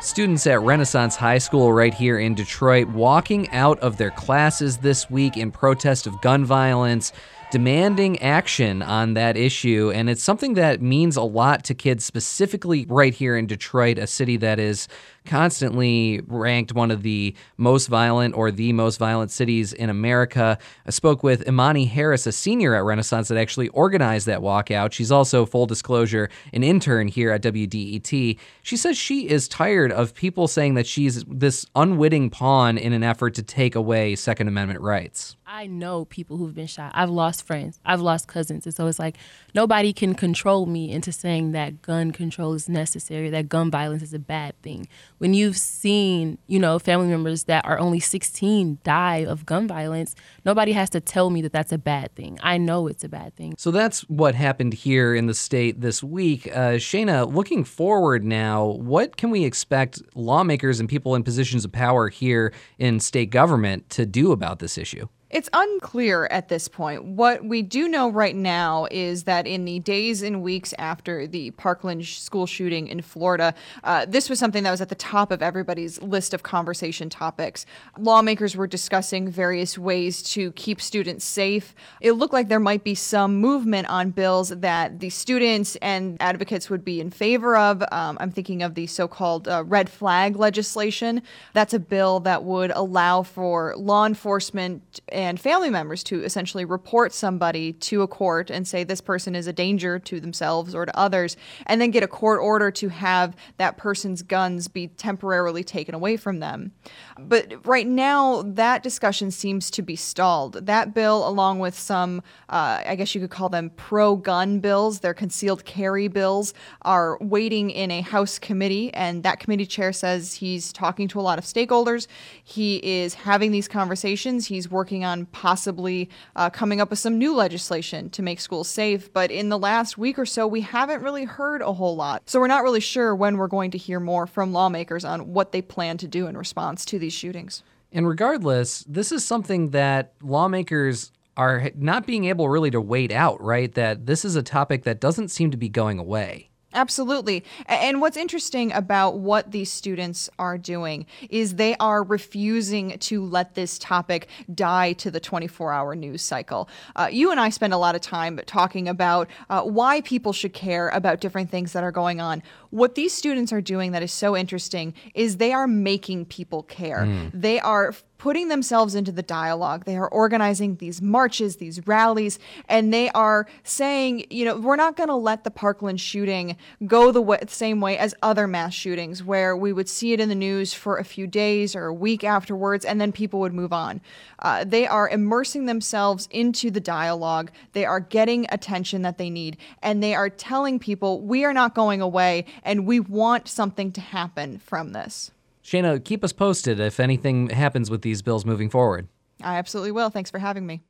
Students at Renaissance High School right here in Detroit walking out of their classes this week in protest of gun violence, demanding action on that issue. And it's something that means a lot to kids, specifically right here in Detroit, a city that is constantly ranked one of the most violent or the most violent cities in America. I spoke with Imani Harris, a senior at Renaissance that actually organized that walkout. She's also, full disclosure, an intern here at WDET. She says she is tired of people saying that she's this unwitting pawn in an effort to take away Second Amendment rights. I know people who've been shot. I've lost friends. I've lost cousins. And so it's like nobody can control me into saying that gun control is necessary, that gun violence is a bad thing. When you've seen, you know, family members that are only 16 die of gun violence, nobody has to tell me that that's a bad thing. I know it's a bad thing. So that's what happened here in the state this week. Shayna, looking forward now, what can we expect lawmakers and people in positions of power here in state government to do about this issue? It's unclear at this point. What we do know right now is that in the days and weeks after the Parkland school shooting in Florida, this was something that was at the top of everybody's list of conversation topics. Lawmakers were discussing various ways to keep students safe. It looked like there might be some movement on bills that the students and advocates would be in favor of. I'm thinking of the so-called red flag legislation. That's a bill that would allow for law enforcement and family members to essentially report somebody to a court and say this person is a danger to themselves or to others, and then get a court order to have that person's guns be temporarily taken away from them. But right now, that discussion seems to be stalled. That bill, along with some, I guess you could call them pro-gun bills, they're concealed carry bills, are waiting in a House committee, and that committee chair says he's talking to a lot of stakeholders. He is having these conversations. He's working on possibly coming up with some new legislation to make schools safe. But in the last week or so, we haven't really heard a whole lot. So we're not really sure when we're going to hear more from lawmakers on what they plan to do in response to these shootings. And regardless, this is something that lawmakers are not being able really to wait out, right? That this is a topic that doesn't seem to be going away. Absolutely. And what's interesting about what these students are doing is they are refusing to let this topic die to the 24-hour news cycle. You and I spend a lot of time talking about why people should care about different things that are going on. What these students are doing that is so interesting is they are making people care. They are putting themselves into the dialogue. They are organizing these marches, these rallies, and they are saying, you know, we're not going to let the Parkland shooting go the same way as other mass shootings where we would see it in the news for a few days or a week afterwards, and then people would move on. They are immersing themselves into the dialogue. They are getting attention that they need, and they are telling people, we are not going away, and we want something to happen from this. Shayna, keep us posted if anything happens with these bills moving forward. I absolutely will. Thanks for having me.